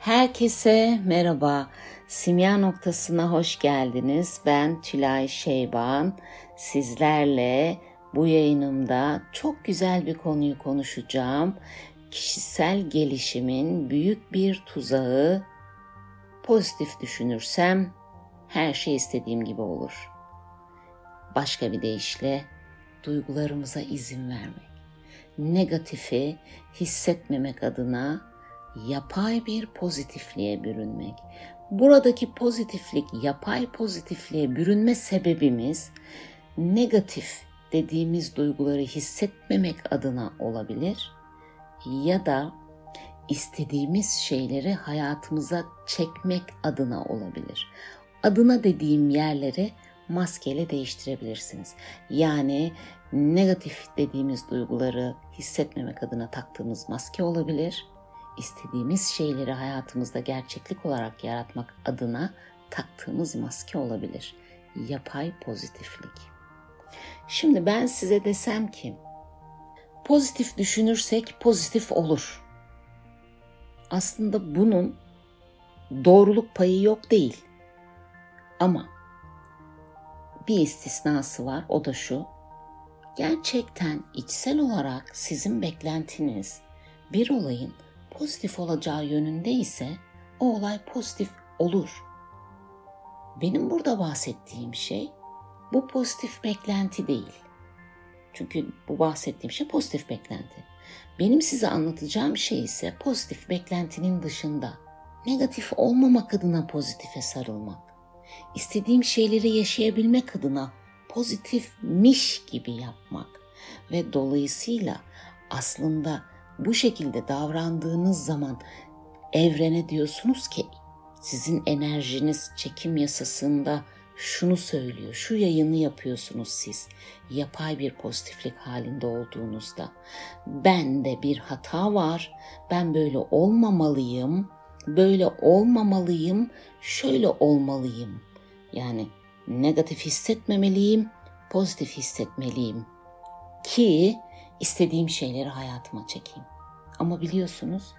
Herkese merhaba, Simya Noktası'na hoş geldiniz. Ben Tülay Şeyban. Sizlerle bu yayınımda çok güzel bir konuyu konuşacağım. Kişisel gelişimin büyük bir tuzağı, pozitif düşünürsem her şey istediğim gibi olur. Başka bir deyişle duygularımıza izin vermek, negatifi hissetmemek adına yapay bir pozitifliğe bürünmek. Buradaki pozitiflik, yapay pozitifliğe bürünme sebebimiz negatif dediğimiz duyguları hissetmemek adına olabilir ya da istediğimiz şeyleri hayatımıza çekmek adına olabilir. Adına dediğim yerleri maskeyle değiştirebilirsiniz. Yani negatif dediğimiz duyguları hissetmemek adına taktığımız maske olabilir. İstediğimiz şeyleri hayatımızda gerçeklik olarak yaratmak adına taktığımız maske olabilir. Yapay pozitiflik. Şimdi ben size desem ki, pozitif düşünürsek pozitif olur. Aslında bunun doğruluk payı yok değil. Ama bir istisnası var, o da şu. Gerçekten içsel olarak sizin beklentiniz bir olayın pozitif olacağı yönünde ise o olay pozitif olur. Benim burada bahsettiğim şey bu pozitif beklenti değil. Çünkü bu bahsettiğim şey pozitif beklenti. Benim size anlatacağım şey ise pozitif beklentinin dışında negatif olmamak adına pozitife sarılmak. İstediğim şeyleri yaşayabilmek adına pozitifmiş gibi yapmak ve dolayısıyla aslında bu şekilde davrandığınız zaman evrene diyorsunuz ki sizin enerjiniz çekim yasasında şunu söylüyor, şu yayını yapıyorsunuz siz yapay bir pozitiflik halinde olduğunuzda. Bende bir hata var, ben böyle olmamalıyım, böyle olmamalıyım, şöyle olmalıyım. Yani negatif hissetmemeliyim, pozitif hissetmeliyim ki İstediğim şeyleri hayatıma çekeyim. Ama biliyorsunuz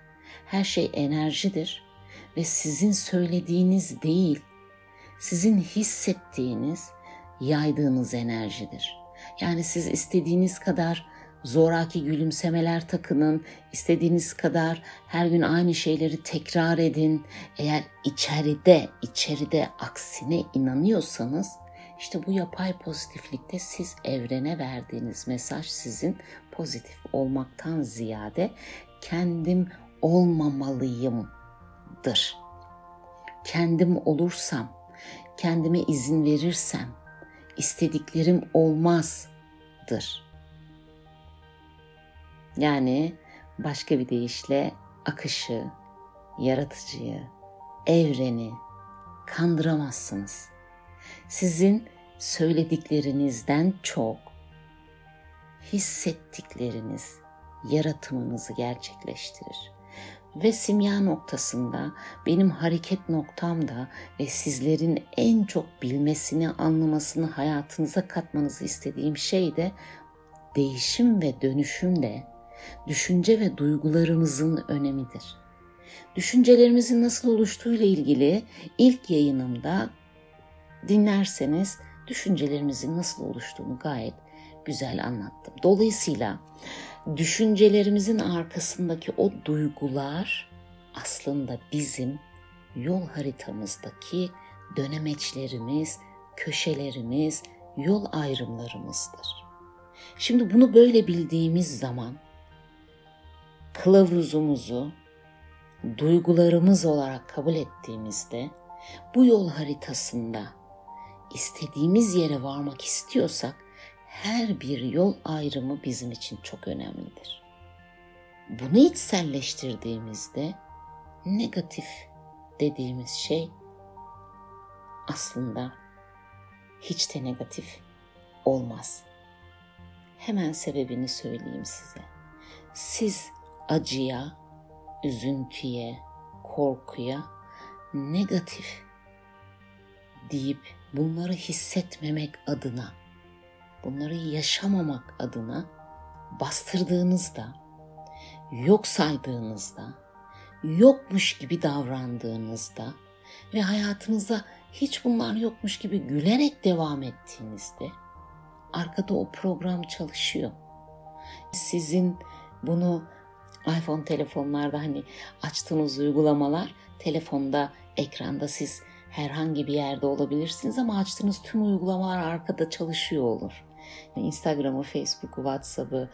her şey enerjidir ve sizin söylediğiniz değil, sizin hissettiğiniz, yaydığınız enerjidir. Yani siz istediğiniz kadar zoraki gülümsemeler takının, istediğiniz kadar her gün aynı şeyleri tekrar edin. Eğer içeride aksine inanıyorsanız, İşte bu yapay pozitiflikte siz evrene verdiğiniz mesaj sizin pozitif olmaktan ziyade kendim olmamalıyımdır. Kendim olursam, kendime izin verirsem istediklerim olmazdır. Yani başka bir deyişle akışı, yaratıcıyı, evreni kandıramazsınız. Sizin söylediklerinizden çok hissettikleriniz yaratımınızı gerçekleştirir. Ve simya noktasında benim hareket noktamda ve sizlerin en çok bilmesini, anlamasını, hayatınıza katmanızı istediğim şey de değişim ve dönüşümde düşünce ve duygularımızın önemidir. Düşüncelerimizin nasıl oluştuğuyla ilgili ilk yayınımda dinlerseniz düşüncelerimizin nasıl oluştuğunu gayet güzel anlattım. Dolayısıyla düşüncelerimizin arkasındaki o duygular aslında bizim yol haritamızdaki dönemeçlerimiz, köşelerimiz, yol ayrımlarımızdır. Şimdi bunu böyle bildiğimiz zaman kılavuzumuzu duygularımız olarak kabul ettiğimizde bu yol haritasında istediğimiz yere varmak istiyorsak her bir yol ayrımı bizim için çok önemlidir. Bunu içselleştirdiğimizde negatif dediğimiz şey aslında hiç de negatif olmaz. Hemen sebebini söyleyeyim size. Siz acıya, üzüntüye, korkuya negatif deyip bunları hissetmemek adına, bunları yaşamamak adına bastırdığınızda, yok saydığınızda, yokmuş gibi davrandığınızda ve hayatınıza hiç bunlar yokmuş gibi gülerek devam ettiğinizde arkada o program çalışıyor. Sizin bunu iPhone telefonlarda hani açtığınız uygulamalar telefonda ekranda siz herhangi bir yerde olabilirsiniz ama açtığınız tüm uygulamalar arkada çalışıyor olur. Instagram'ı, Facebook'u, WhatsApp'ı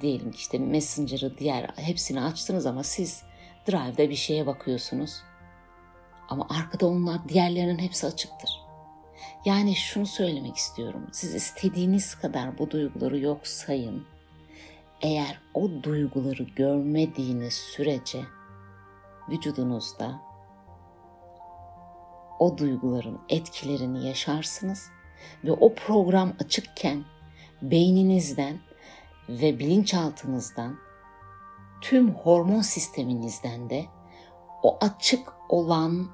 diyelim ki işte Messenger'ı diğer hepsini açtınız ama siz Drive'da bir şeye bakıyorsunuz. Ama arkada onlar diğerlerinin hepsi açıktır. Yani şunu söylemek istiyorum. Siz istediğiniz kadar bu duyguları yok sayın. Eğer o duyguları görmediğiniz sürece vücudunuzda o duyguların etkilerini yaşarsınız ve o program açıkken beyninizden ve bilinçaltınızdan tüm hormon sisteminizden de o açık olan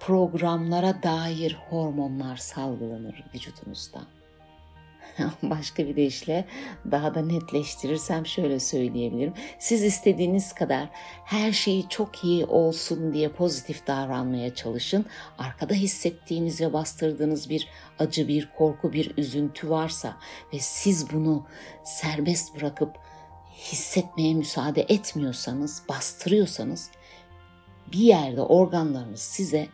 programlara dair hormonlar salgılanır vücudunuzda. Başka bir deyişle daha da netleştirirsem şöyle söyleyebilirim. Siz istediğiniz kadar her şeyi çok iyi olsun diye pozitif davranmaya çalışın. Arkada hissettiğiniz ve bastırdığınız bir acı, bir korku, bir üzüntü varsa ve siz bunu serbest bırakıp hissetmeye müsaade etmiyorsanız, bastırıyorsanız bir yerde organlarınız size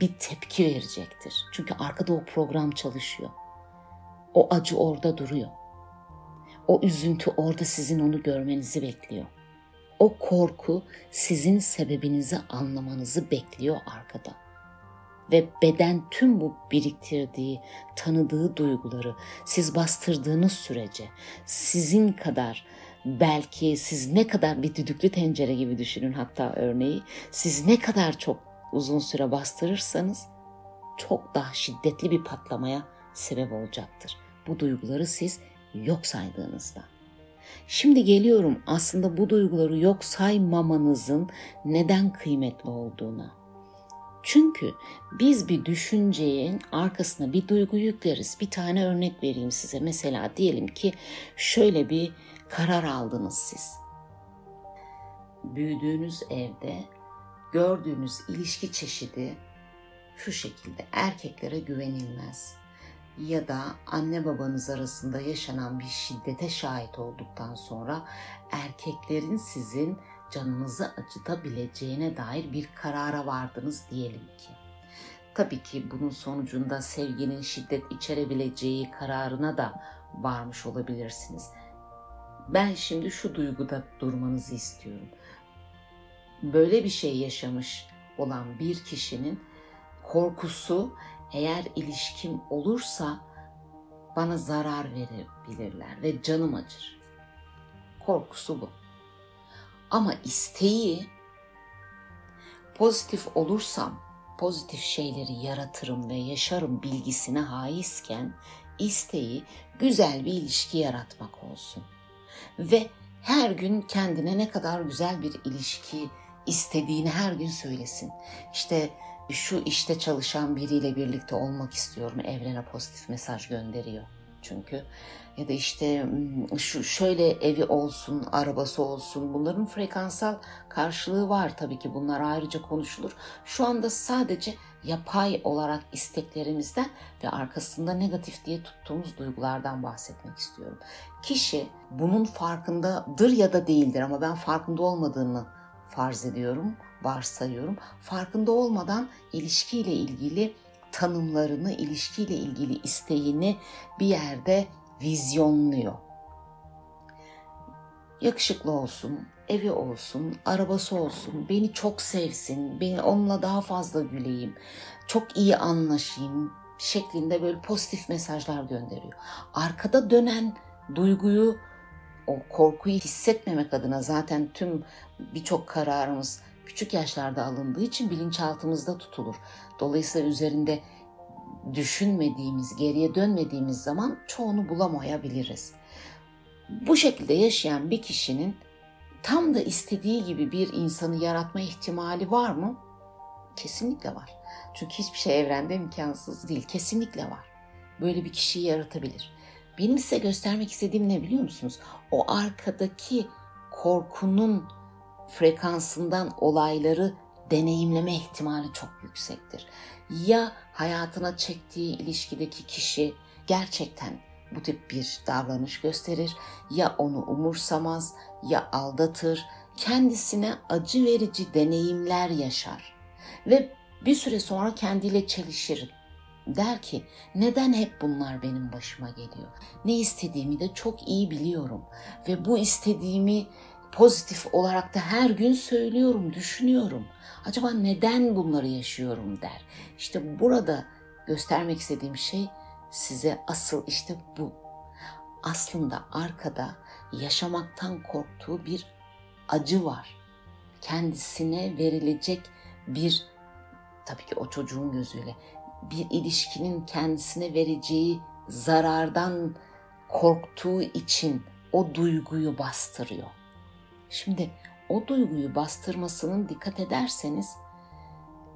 bir tepki verecektir. Çünkü arkada o program çalışıyor. O acı orada duruyor. O üzüntü orada sizin onu görmenizi bekliyor. O korku sizin sebebinizi anlamanızı bekliyor arkada. Ve beden tüm bu biriktirdiği, tanıdığı duyguları siz bastırdığınız sürece sizin kadar belki siz ne kadar bir düdüklü tencere gibi düşünün hatta örneği. Siz ne kadar çok uzun süre bastırırsanız çok daha şiddetli bir patlamaya sebep olacaktır. Bu duyguları siz yok saydığınızda. Şimdi geliyorum aslında bu duyguları yok saymamanızın neden kıymetli olduğuna. Çünkü biz bir düşüncenin arkasına bir duygu yükleriz. Bir tane örnek vereyim size. Mesela diyelim ki şöyle bir karar aldınız siz. Büyüdüğünüz evde gördüğünüz ilişki çeşidi şu şekilde: erkeklere güvenilmez ya da anne babanız arasında yaşanan bir şiddete şahit olduktan sonra erkeklerin sizin canınızı acıtabileceğine dair bir karara vardınız diyelim ki. Tabii ki bunun sonucunda sevginin şiddet içerebileceği kararına da varmış olabilirsiniz. Ben şimdi şu duyguda durmanızı istiyorum. Böyle bir şey yaşamış olan bir kişinin korkusu, eğer ilişkim olursa bana zarar verebilirler ve canım acır. Korkusu bu. Ama isteği, pozitif olursam pozitif şeyleri yaratırım ve yaşarım bilgisine haizken isteği güzel bir ilişki yaratmak olsun. Ve her gün kendine ne kadar güzel bir ilişki istediğini her gün söylesin. İşte şu işte çalışan biriyle birlikte olmak istiyorum. Evrene pozitif mesaj gönderiyor çünkü. Ya da işte şu şöyle evi olsun, arabası olsun. Bunların frekansal karşılığı var tabii ki. Bunlar ayrıca konuşulur. Şu anda sadece yapay olarak isteklerimizden ve arkasında negatif diye tuttuğumuz duygulardan bahsetmek istiyorum. Kişi bunun farkındadır ya da değildir ama ben farkında olmadığını farz ediyorum, varsayıyorum. Farkında olmadan ilişkiyle ilgili tanımlarını, ilişkiyle ilgili isteğini bir yerde vizyonluyor. Yakışıklı olsun, evi olsun, arabası olsun, beni çok sevsin, beni onunla daha fazla güleyim, çok iyi anlaşayım şeklinde böyle pozitif mesajlar gönderiyor. Arkada dönen duyguyu, o korkuyu hissetmemek adına zaten tüm birçok kararımız küçük yaşlarda alındığı için bilinçaltımızda tutulur. Dolayısıyla üzerinde düşünmediğimiz, geriye dönmediğimiz zaman çoğunu bulamayabiliriz. Bu şekilde yaşayan bir kişinin tam da istediği gibi bir insanı yaratma ihtimali var mı? Kesinlikle var. Çünkü hiçbir şey evrende imkansız değil. Kesinlikle var. Böyle bir kişiyi yaratabilir. Benim size göstermek istediğim ne biliyor musunuz? O arkadaki korkunun frekansından olayları deneyimleme ihtimali çok yüksektir. Ya hayatına çektiği ilişkideki kişi gerçekten bu tip bir davranış gösterir, ya onu umursamaz, ya aldatır, kendisine acı verici deneyimler yaşar ve bir süre sonra kendiyle çelişir. Der ki, neden hep bunlar benim başıma geliyor? Ne istediğimi de çok iyi biliyorum ve bu istediğimi pozitif olarak da her gün söylüyorum, düşünüyorum. Acaba neden bunları yaşıyorum der. İşte burada göstermek istediğim şey size asıl işte bu. Aslında arkada yaşamaktan korktuğu bir acı var. Kendisine verilecek bir, tabii ki o çocuğun gözüyle, bir ilişkinin kendisine vereceği zarardan korktuğu için o duyguyu bastırıyor. Şimdi o duyguyu bastırmasının dikkat ederseniz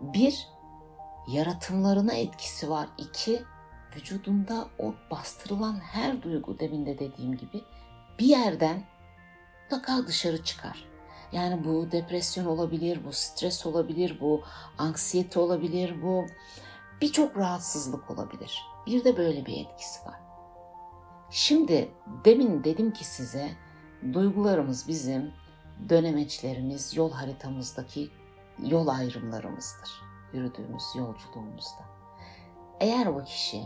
bir, yaratımlarına etkisi var. İki, vücudunda o bastırılan her duygu demin de dediğim gibi bir yerden mutlaka dışarı çıkar. Yani bu depresyon olabilir, bu stres olabilir, bu anksiyete olabilir, bu birçok rahatsızlık olabilir. Bir de böyle bir etkisi var. Şimdi demin dedim ki size, duygularımız bizim dönemeçlerimiz, yol haritamızdaki yol ayrımlarımızdır yürüdüğümüz yolculuğumuzda. Eğer o kişi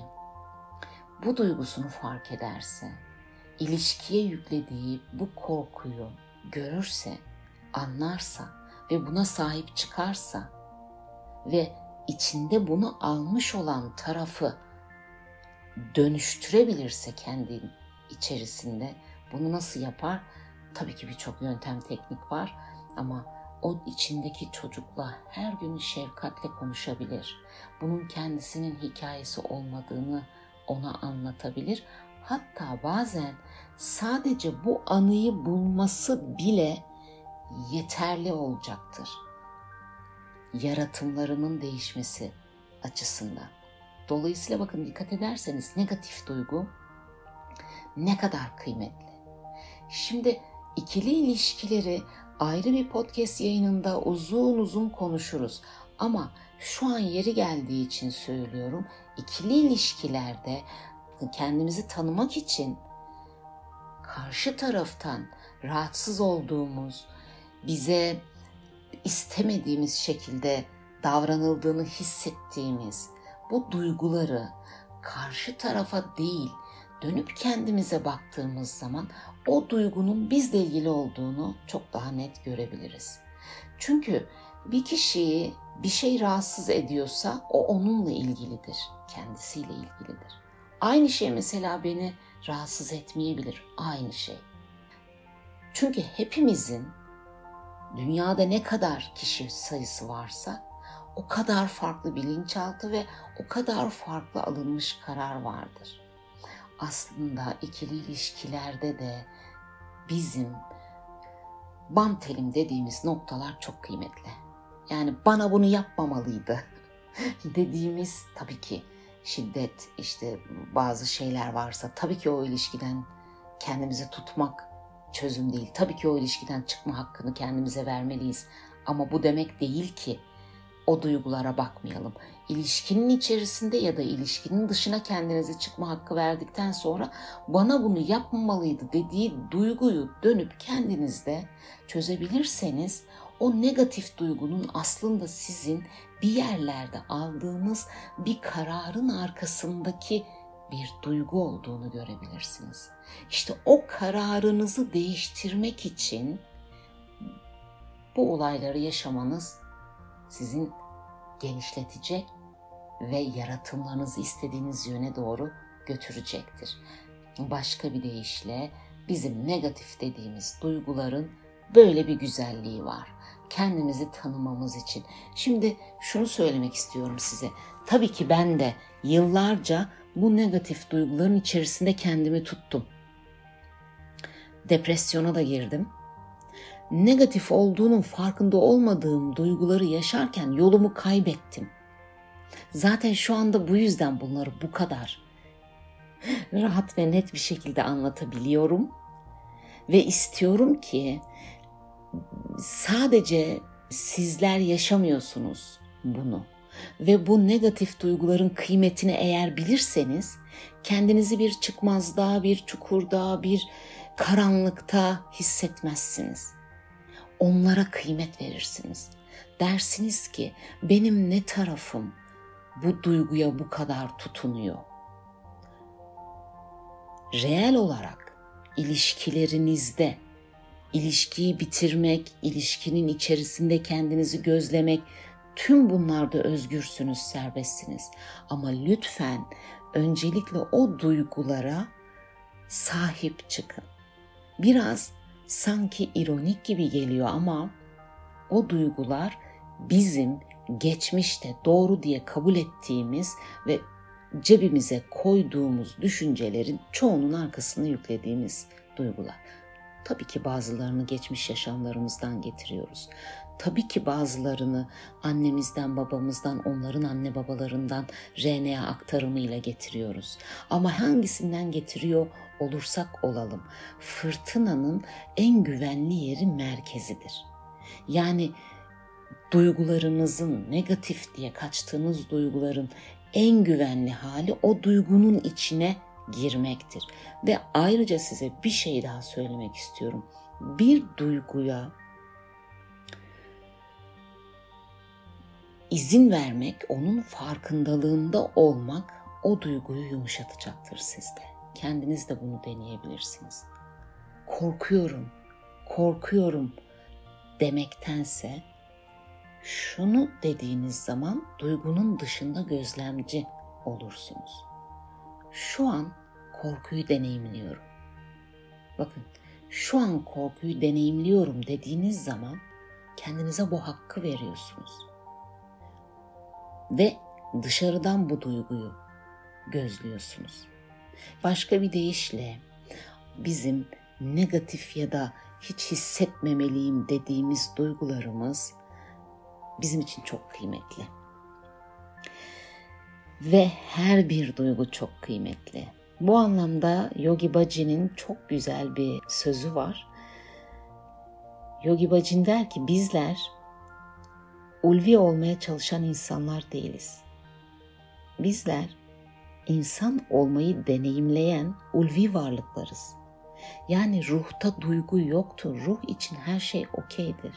bu duygusunu fark ederse, ilişkiye yüklediği bu korkuyu görürse, anlarsa ve buna sahip çıkarsa ve içinde bunu almış olan tarafı dönüştürebilirse kendi içerisinde, bunu nasıl yapar? Tabii ki birçok yöntem, teknik var ama o içindeki çocukla her gün şefkatle konuşabilir. Bunun kendisinin hikayesi olmadığını ona anlatabilir. Hatta bazen sadece bu anıyı bulması bile yeterli olacaktır. Yaratımlarının değişmesi açısından. Dolayısıyla bakın, dikkat ederseniz negatif duygu ne kadar kıymetli. Şimdi ikili ilişkileri ayrı bir podcast yayınında uzun uzun konuşuruz. Ama şu an yeri geldiği için söylüyorum. İkili ilişkilerde kendimizi tanımak için karşı taraftan rahatsız olduğumuz, bize istemediğimiz şekilde davranıldığını hissettiğimiz bu duyguları karşı tarafa değil, dönüp kendimize baktığımız zaman o duygunun bizle ilgili olduğunu çok daha net görebiliriz. Çünkü bir kişiyi bir şey rahatsız ediyorsa o onunla ilgilidir, kendisiyle ilgilidir. Aynı şey mesela beni rahatsız etmeyebilir, aynı şey. Çünkü hepimizin dünyada ne kadar kişi sayısı varsa o kadar farklı bilinçaltı ve o kadar farklı alınmış karar vardır. Aslında ikili ilişkilerde de bizim bam telim dediğimiz noktalar çok kıymetli. Yani bana bunu yapmamalıydı dediğimiz, tabii ki şiddet, işte bazı şeyler varsa tabii ki o ilişkiden kendimizi tutmak çözüm değil. Tabii ki o ilişkiden çıkma hakkını kendimize vermeliyiz. Ama bu demek değil ki o duygulara bakmayalım. İlişkinin içerisinde ya da ilişkinin dışına kendinize çıkma hakkı verdikten sonra bana bunu yapmamalıydı dediği duyguyu dönüp kendinizde çözebilirseniz o negatif duygunun aslında sizin bir yerlerde aldığınız bir kararın arkasındaki bir duygu olduğunu görebilirsiniz. İşte o kararınızı değiştirmek için bu olayları yaşamanız sizin genişletecek ve yaratımlarınızı istediğiniz yöne doğru götürecektir. Başka bir deyişle bizim negatif dediğimiz duyguların böyle bir güzelliği var. Kendimizi tanımamız için. Şimdi şunu söylemek istiyorum size. Tabii ki ben de yıllarca bu negatif duyguların içerisinde kendimi tuttum. Depresyona da girdim. Negatif olduğunun farkında olmadığım duyguları yaşarken yolumu kaybettim. Zaten şu anda bu yüzden bunları bu kadar rahat ve net bir şekilde anlatabiliyorum. Ve istiyorum ki sadece sizler yaşamıyorsunuz bunu. Ve bu negatif duyguların kıymetini eğer bilirseniz, kendinizi bir çıkmazda, bir çukurda, bir karanlıkta hissetmezsiniz. Onlara kıymet verirsiniz. Dersiniz ki benim ne tarafım bu duyguya bu kadar tutunuyor? Reel olarak ilişkilerinizde, ilişkiyi bitirmek, ilişkinin içerisinde kendinizi gözlemek, tüm bunlarda özgürsünüz, serbestsiniz. Ama lütfen öncelikle o duygulara sahip çıkın. Biraz sanki ironik gibi geliyor ama o duygular bizim geçmişte doğru diye kabul ettiğimiz ve cebimize koyduğumuz düşüncelerin çoğunun arkasını yüklediğimiz duygular. Tabii ki bazılarını geçmiş yaşamlarımızdan getiriyoruz. Tabii ki bazılarını annemizden, babamızdan, onların anne babalarından RNA aktarımıyla getiriyoruz. Ama hangisinden getiriyor olursak olalım, fırtınanın en güvenli yeri merkezidir. Yani duygularınızın, negatif diye kaçtığınız duyguların en güvenli hali o duygunun içine girmektir. Ve ayrıca size bir şey daha söylemek istiyorum. Bir duyguya izin vermek, onun farkındalığında olmak o duyguyu yumuşatacaktır sizde. Kendiniz de bunu deneyebilirsiniz. Korkuyorum demektense şunu dediğiniz zaman duygunun dışında gözlemci olursunuz. Şu an korkuyu deneyimliyorum. Bakın, şu an korkuyu deneyimliyorum dediğiniz zaman kendinize bu hakkı veriyorsunuz. Ve dışarıdan bu duyguyu gözlüyorsunuz. Başka bir deyişle bizim negatif ya da hiç hissetmemeliyim dediğimiz duygularımız bizim için çok kıymetli. Ve her bir duygu çok kıymetli. Bu anlamda Yogi Bhajan'ın çok güzel bir sözü var. Yogi Bhajan der ki bizler ulvi olmaya çalışan insanlar değiliz. Bizler insan olmayı deneyimleyen ulvi varlıklarız. Yani ruhta duygu yoktur. Ruh için her şey okeydir.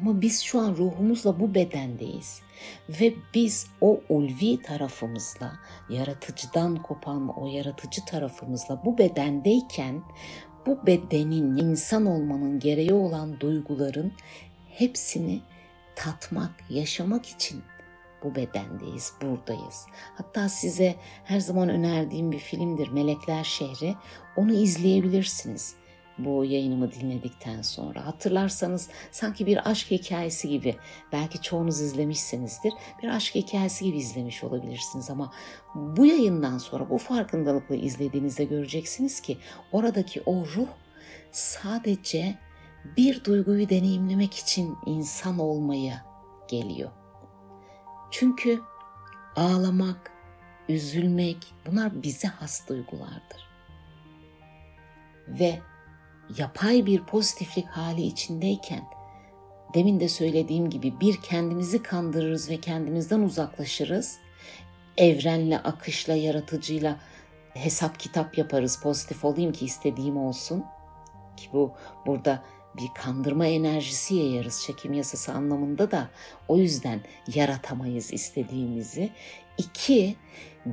Ama biz şu an ruhumuzla bu bedendeyiz. Ve biz o ulvi tarafımızla, yaratıcıdan kopan o yaratıcı tarafımızla bu bedendeyken, bu bedenin, insan olmanın gereği olan duyguların hepsini tatmak, yaşamak için bu bedendeyiz, buradayız. Hatta size her zaman önerdiğim bir filmdir Melekler Şehri. Onu izleyebilirsiniz bu yayınımı dinledikten sonra. Hatırlarsanız sanki bir aşk hikayesi gibi, belki çoğunuz izlemişsinizdir, bir aşk hikayesi gibi izlemiş olabilirsiniz. Ama bu yayından sonra bu farkındalıkla izlediğinizde göreceksiniz ki oradaki o ruh sadece bir duyguyu deneyimlemek için insan olmaya geliyor. Çünkü ağlamak, üzülmek, bunlar bize has duygulardır. Ve yapay bir pozitiflik hali içindeyken, demin de söylediğim gibi bir kendimizi kandırırız ve kendimizden uzaklaşırız. Evrenle, akışla, yaratıcıyla hesap kitap yaparız. Pozitif olayım ki istediğim olsun. Ki bu burada bir kandırma enerjisi yayarız çekim yasası anlamında da, o yüzden yaratamayız istediğimizi. 2.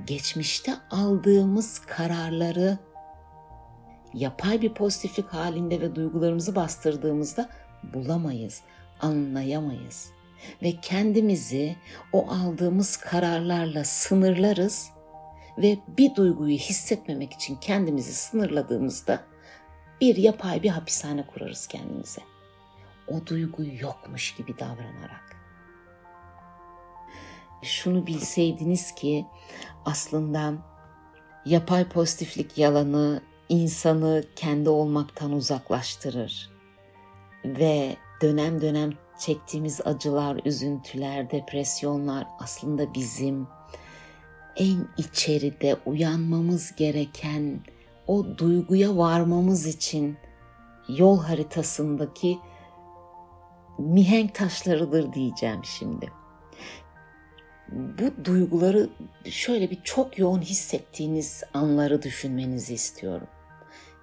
Geçmişte aldığımız kararları yapay bir pozitiflik halinde ve duygularımızı bastırdığımızda bulamayız, anlayamayız. Ve kendimizi o aldığımız kararlarla sınırlarız ve bir duyguyu hissetmemek için kendimizi sınırladığımızda bir yapay bir hapishane kurarız kendimize. O duyguyu yokmuş gibi davranarak. Şunu bilseydiniz ki aslında yapay pozitiflik yalanı insanı kendi olmaktan uzaklaştırır. Ve dönem dönem çektiğimiz acılar, üzüntüler, depresyonlar aslında bizim en içeride uyanmamız gereken, o duyguya varmamız için yol haritasındaki mihenk taşlarıdır diyeceğim şimdi. Bu duyguları şöyle bir çok yoğun hissettiğiniz anları düşünmenizi istiyorum.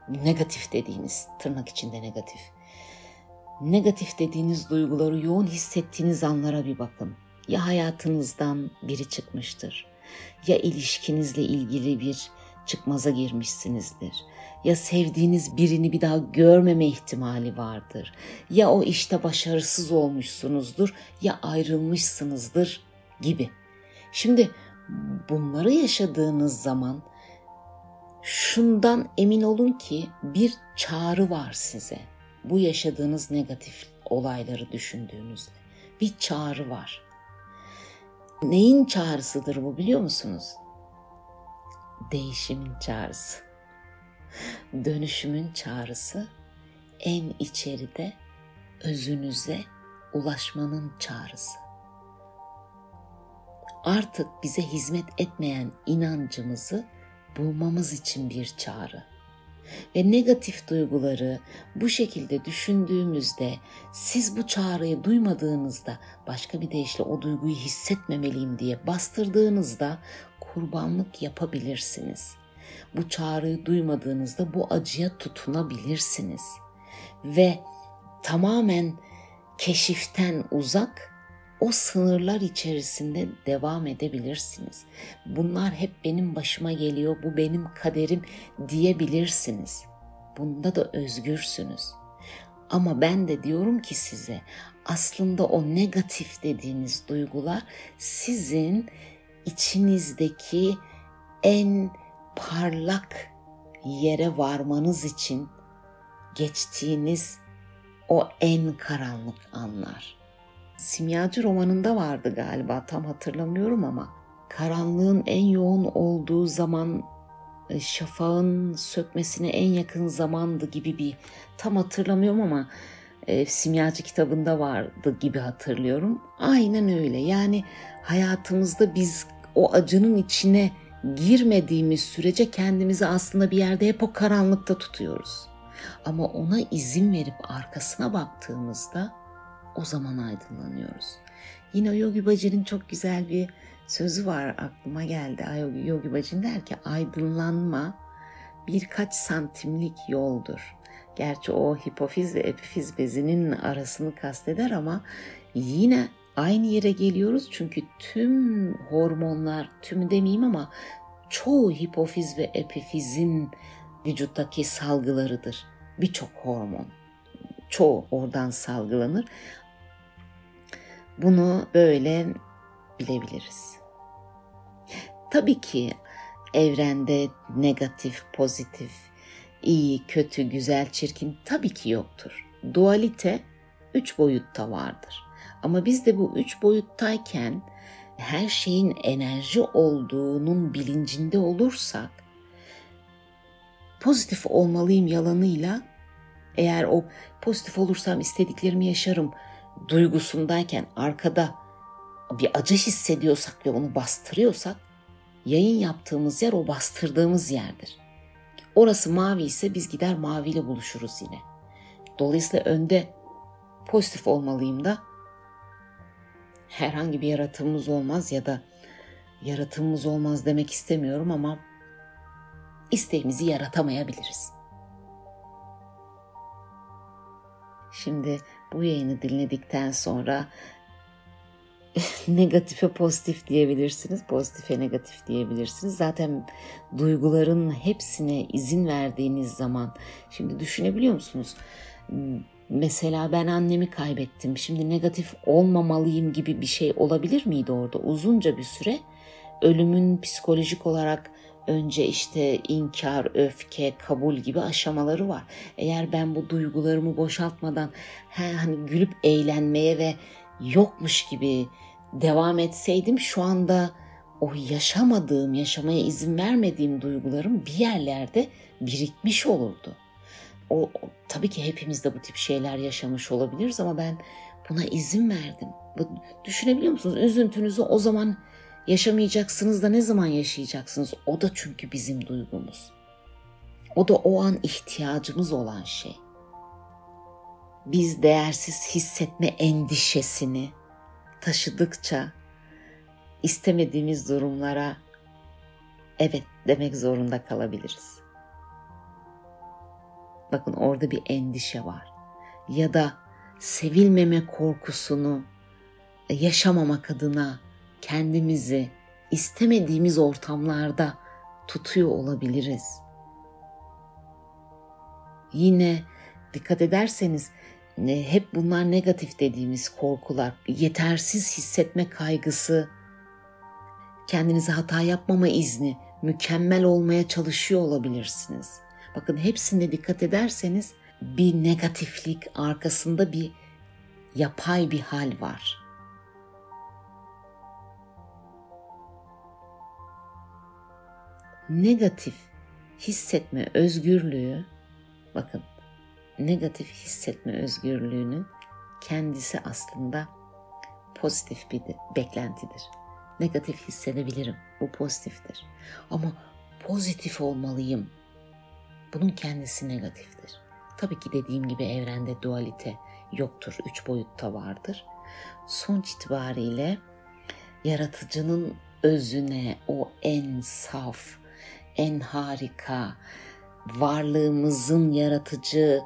Negatif dediğiniz, tırnak içinde negatif. Negatif dediğiniz duyguları yoğun hissettiğiniz anlara bir bakın. Ya hayatınızdan biri çıkmıştır, ya ilişkinizle ilgili bir çıkmaza girmişsinizdir, ya sevdiğiniz birini bir daha görmeme ihtimali vardır, ya o işte başarısız olmuşsunuzdur, ya ayrılmışsınızdır gibi. Şimdi bunları yaşadığınız zaman şundan emin olun ki bir çağrı var size. Bu yaşadığınız negatif olayları düşündüğünüzde bir çağrı var. Neyin çağrısıdır bu biliyor musunuz? Değişimin çağrısı, dönüşümün çağrısı, en içeride özünüze ulaşmanın çağrısı. Artık bize hizmet etmeyen inancımızı bulmamız için bir çağrı. Ve negatif duyguları bu şekilde düşündüğümüzde, siz bu çağrıyı duymadığınızda, başka bir deyişle o duyguyu hissetmemeliyim diye bastırdığınızda kurbanlık yapabilirsiniz. Bu çağrıyı duymadığınızda bu acıya tutunabilirsiniz. Ve tamamen keşiften uzak, o sınırlar içerisinde devam edebilirsiniz. Bunlar hep benim başıma geliyor, bu benim kaderim diyebilirsiniz. Bunda da özgürsünüz. Ama ben de diyorum ki size, aslında o negatif dediğiniz duygular sizin içinizdeki en parlak yere varmanız için geçtiğiniz o en karanlık anlar. Simyacı romanında vardı galiba, tam hatırlamıyorum ama karanlığın en yoğun olduğu zaman şafağın sökmesine en yakın zamandı gibi, bir tam hatırlamıyorum ama Simyacı kitabında vardı gibi hatırlıyorum. Aynen öyle, yani hayatımızda biz o acının içine girmediğimiz sürece kendimizi aslında bir yerde hep o karanlıkta tutuyoruz. Ama ona izin verip arkasına baktığımızda o zaman aydınlanıyoruz. Yine Yogi Bhajan'ın çok güzel bir sözü var, aklıma geldi. Yogi Bhajan der ki, aydınlanma birkaç santimlik yoldur. Gerçi o hipofiz ve epifiz bezinin arasını kasteder ama yine aynı yere geliyoruz. Çünkü tüm hormonlar, tümü demeyeyim ama çoğu hipofiz ve epifizin vücuttaki salgılarıdır. Birçok hormon. Çoğu oradan salgılanır. Bunu böyle bilebiliriz. Tabii ki evrende negatif, pozitif, iyi, kötü, güzel, çirkin tabii ki yoktur. Dualite 3 boyutta vardır. Ama biz de bu 3 boyuttayken her şeyin enerji olduğunun bilincinde olursak, pozitif olmalıyım yalanıyla, eğer o pozitif olursam istediklerimi yaşarım duygusundayken arkada bir acı hissediyorsak ve onu bastırıyorsak, yayın yaptığımız yer o bastırdığımız yerdir. Orası mavi ise biz gider maviyle buluşuruz yine. Dolayısıyla önde pozitif olmalıyım da herhangi bir yaratımımız olmaz ya da yaratımımız olmaz demek istemiyorum ama isteğimizi yaratamayabiliriz. Şimdi bu yayını dinledikten sonra negatife pozitif diyebilirsiniz, pozitife negatif diyebilirsiniz. Zaten duyguların hepsine izin verdiğiniz zaman, şimdi düşünebiliyor musunuz? Mesela ben annemi kaybettim, şimdi negatif olmamalıyım gibi bir şey olabilir miydi orada? Uzunca bir süre ölümün psikolojik olarak önce işte inkar, öfke, kabul gibi aşamaları var. Eğer ben bu duygularımı boşaltmadan hani gülüp eğlenmeye ve yokmuş gibi devam etseydim, şu anda o yaşamadığım, yaşamaya izin vermediğim duygularım bir yerlerde birikmiş olurdu. Tabii ki hepimiz de bu tip şeyler yaşamış olabiliriz ama ben buna izin verdim. Düşünebiliyor musunuz? Üzüntünüzü o zaman yaşamayacaksınız da ne zaman yaşayacaksınız? O da çünkü bizim duygumuz. O da o an ihtiyacımız olan şey. biz değersiz hissetme endişesini taşıdıkça istemediğimiz durumlara evet demek zorunda kalabiliriz. Bakın, orada bir endişe var. Ya da sevilmeme korkusunu yaşamamak adına kendimizi istemediğimiz ortamlarda tutuyor olabiliriz. Yine dikkat ederseniz hep bunlar negatif dediğimiz korkular, yetersiz hissetme kaygısı, kendinize hata yapmama izni, mükemmel olmaya çalışıyor olabilirsiniz. Bakın, hepsine dikkat ederseniz bir negatiflik arkasında bir yapay bir hal var. Negatif hissetme özgürlüğü, bakın, negatif hissetme özgürlüğünün kendisi aslında pozitif bir beklentidir. Negatif hissedebilirim, bu pozitiftir. Ama pozitif olmalıyım, bunun kendisi negatiftir. Tabii ki dediğim gibi evrende dualite yoktur, 3 boyutta vardır. Sonuç itibariyle yaratıcının özüne, o en saf, en harika, varlığımızın yaratıcı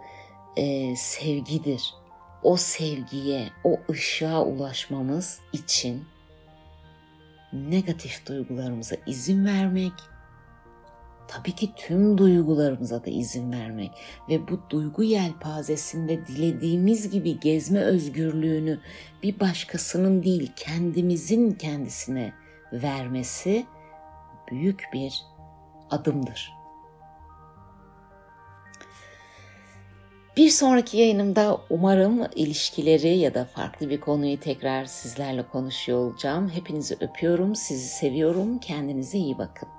sevgidir. O sevgiye, o ışığa ulaşmamız için negatif duygularımıza izin vermek, tabii ki tüm duygularımıza da izin vermek ve bu duygu yelpazesinde dilediğimiz gibi gezme özgürlüğünü bir başkasının değil, kendimizin kendisine vermesi büyük bir adımdır. Bir sonraki yayınımda umarım ilişkileri ya da farklı bir konuyu tekrar sizlerle konuşuyor olacağım. Hepinizi öpüyorum, sizi seviyorum, kendinize iyi bakın.